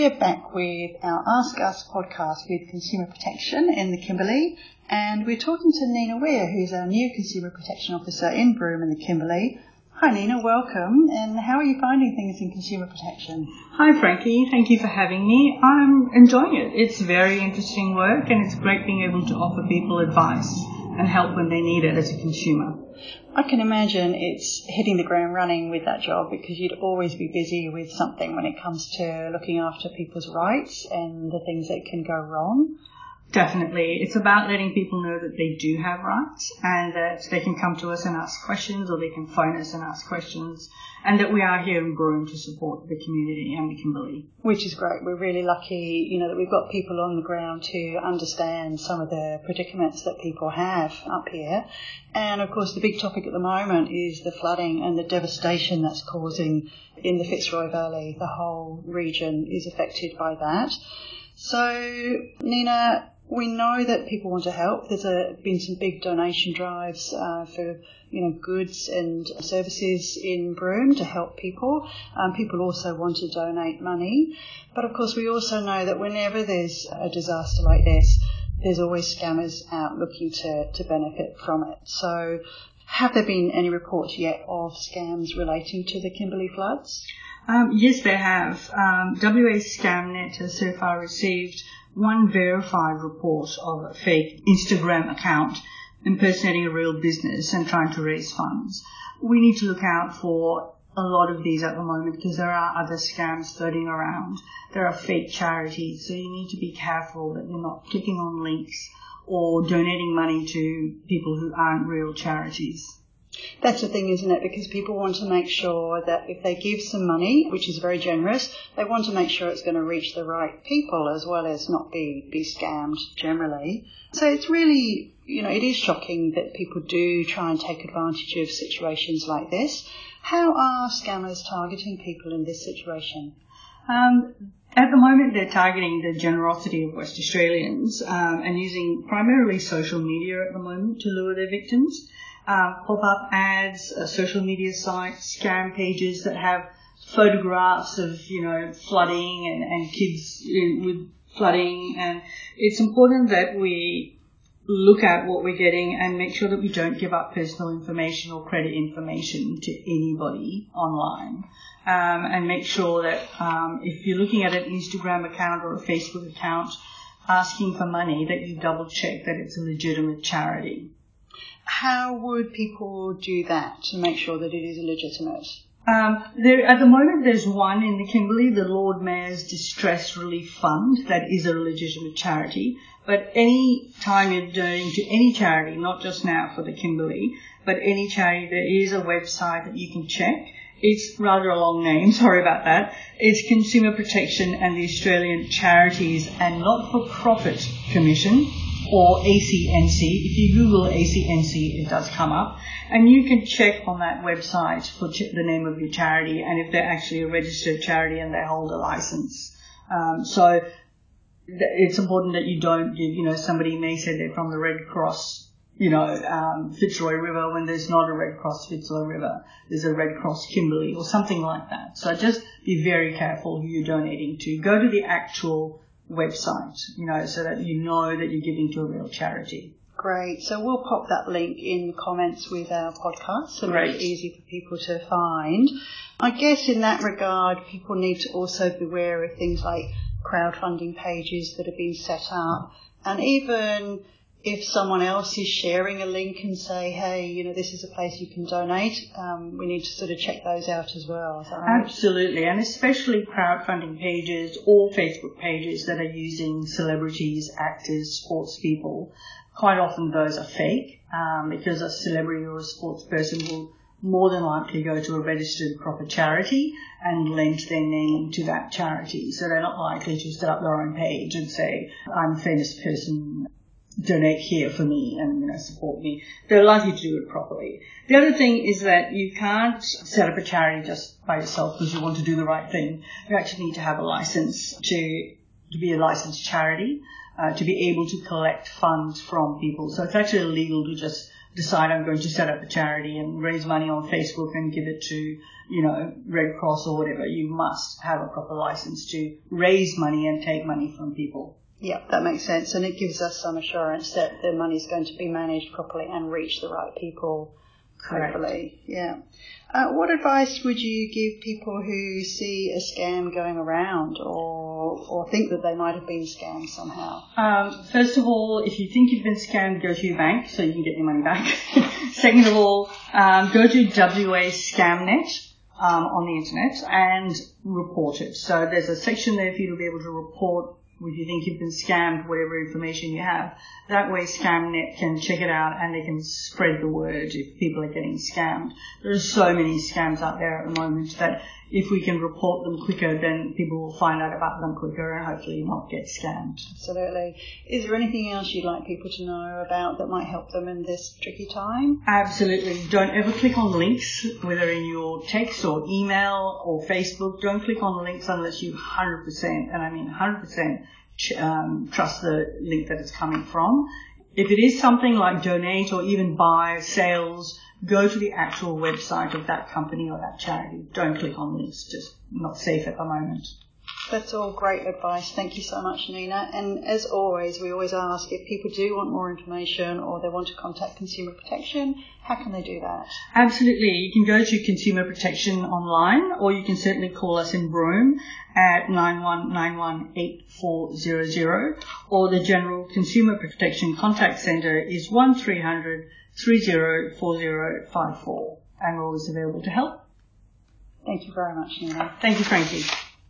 we're back with our Ask Us podcast with Consumer Protection in the Kimberley, and we're talking to Nina Weir, who's our new Consumer Protection Officer in Broome in the Kimberley. Hi Nina, welcome, and how are you finding things in consumer protection? Hi Frankie, thank you for having me. I'm enjoying it. It's very interesting work and it's great being able to offer people advice and help when they need it as a consumer. I can imagine it's hitting the ground running with that job because you'd always be busy with something when it comes to looking after people's rights and the things that can go wrong. Definitely. It's about letting people know that they do have rights and that they can come to us and ask questions, or they can phone us and ask questions, and that we are here in Broome to support the community and the Kimberley. Which is great. We're really lucky, you know, that we've got people on the ground to understand some of the predicaments that people have up here. And, of course, the big topic at the moment is the flooding and the devastation that's causing in the Fitzroy Valley. The whole region is affected by that. So, Nina, we know that people want to help. There's been some big donation drives for goods and services in Broome to help people. People also want to donate money. But, of course, we also know that whenever there's a disaster like this, there's always scammers out looking to benefit from it. So have there been any reports yet of scams relating to the Kimberley floods? Yes, they have. WA ScamNet has so far received one verified report of a fake Instagram account impersonating a real business and trying to raise funds. We need to look out for a lot of these at the moment because there are other scams floating around. There are fake charities, so you need to be careful that you're not clicking on links or donating money to people who aren't real charities. That's the thing, isn't it? Because people want to make sure that if they give some money, which is very generous, they want to make sure it's going to reach the right people as well as not be scammed generally. So it's really, it is shocking that people do try and take advantage of situations like this. How are scammers targeting people in this situation? At the moment, they're targeting the generosity of West Australians and using primarily social media at the moment to lure their victims. Pop-up ads, social media sites, scam pages that have photographs of, flooding and kids with flooding. And it's important that we look at what we're getting and make sure that we don't give up personal information or credit information to anybody online. And make sure that if you're looking at an Instagram account or a Facebook account asking for money, that you double-check that it's a legitimate charity. How would people do that to make sure that it is legitimate? At the moment, there's one in the Kimberley, the Lord Mayor's Distress Relief Fund, that is a legitimate charity. But any time you're donating to any charity, not just now for the Kimberley, but any charity, there is a website that you can check. It's rather a long name, sorry about that. It's Consumer Protection and the Australian Charities and Not-for-Profit Commission, or ACNC. If you Google ACNC, it does come up. And you can check on that website for the name of your charity and if they're actually a registered charity and they hold a license. So it's important that you don't give, somebody may say they're from the Red Cross, Fitzroy River, when there's not a Red Cross Fitzroy River. There's a Red Cross Kimberley or something like that. So just be very careful who you're donating to. Go to the actual website, so that you know that you're giving to a real charity. Great. So we'll pop that link in the comments with our podcast so make it easy for people to find. I guess in that regard, people need to also beware of things like crowdfunding pages that have been set up, and even if someone else is sharing a link and say, hey, this is a place you can donate, we need to sort of check those out as well. Is that right? Absolutely, and especially crowdfunding pages or Facebook pages that are using celebrities, actors, sports people. Quite often those are fake because a celebrity or a sports person will more than likely go to a registered proper charity and lend their name to that charity. So they're not likely to set up their own page and say, I'm a famous person, donate here for me and support me. They're likely to do it properly. The other thing is that you can't set up a charity just by yourself because you want to do the right thing. You actually need to have a license to be a licensed charity, to be able to collect funds from people. So it's actually illegal to just decide I'm going to set up a charity and raise money on Facebook and give it to, you know, Red Cross or whatever. You must have a proper license to raise money and take money from people. Yeah, that makes sense. And it gives us some assurance that the money's going to be managed properly and reach the right people. Correct. Hopefully, yeah. What advice would you give people who see a scam going around or think that they might have been scammed somehow? First of all, if you think you've been scammed, go to your bank so you can get your money back. Second of all, go to WA ScamNet on the internet and report it. So there's a section there for you to be able to report if you think you've been scammed, whatever information you have. That way ScamNet can check it out and they can spread the word if people are getting scammed. There are so many scams out there at the moment that if we can report them quicker, then people will find out about them quicker and hopefully not get scammed. Absolutely. Is there anything else you'd like people to know about that might help them in this tricky time? Absolutely. Don't ever click on links, whether in your text or email or Facebook. Don't click on links unless you 100%, and I mean 100%, trust the link that it's coming from. If it is something like donate or even buy, sales, go to the actual website of that company or that charity. Don't click on links. Just not safe at the moment. That's all great advice. Thank you so much, Nina. And as always, we always ask if people do want more information or they want to contact Consumer Protection, how can they do that? Absolutely. You can go to Consumer Protection online, or you can certainly call us in Broome at 9191 8400, or the General Consumer Protection Contact Centre is 1300 304054, and we're always available to help. Thank you very much, Nina. Thank you, Frankie.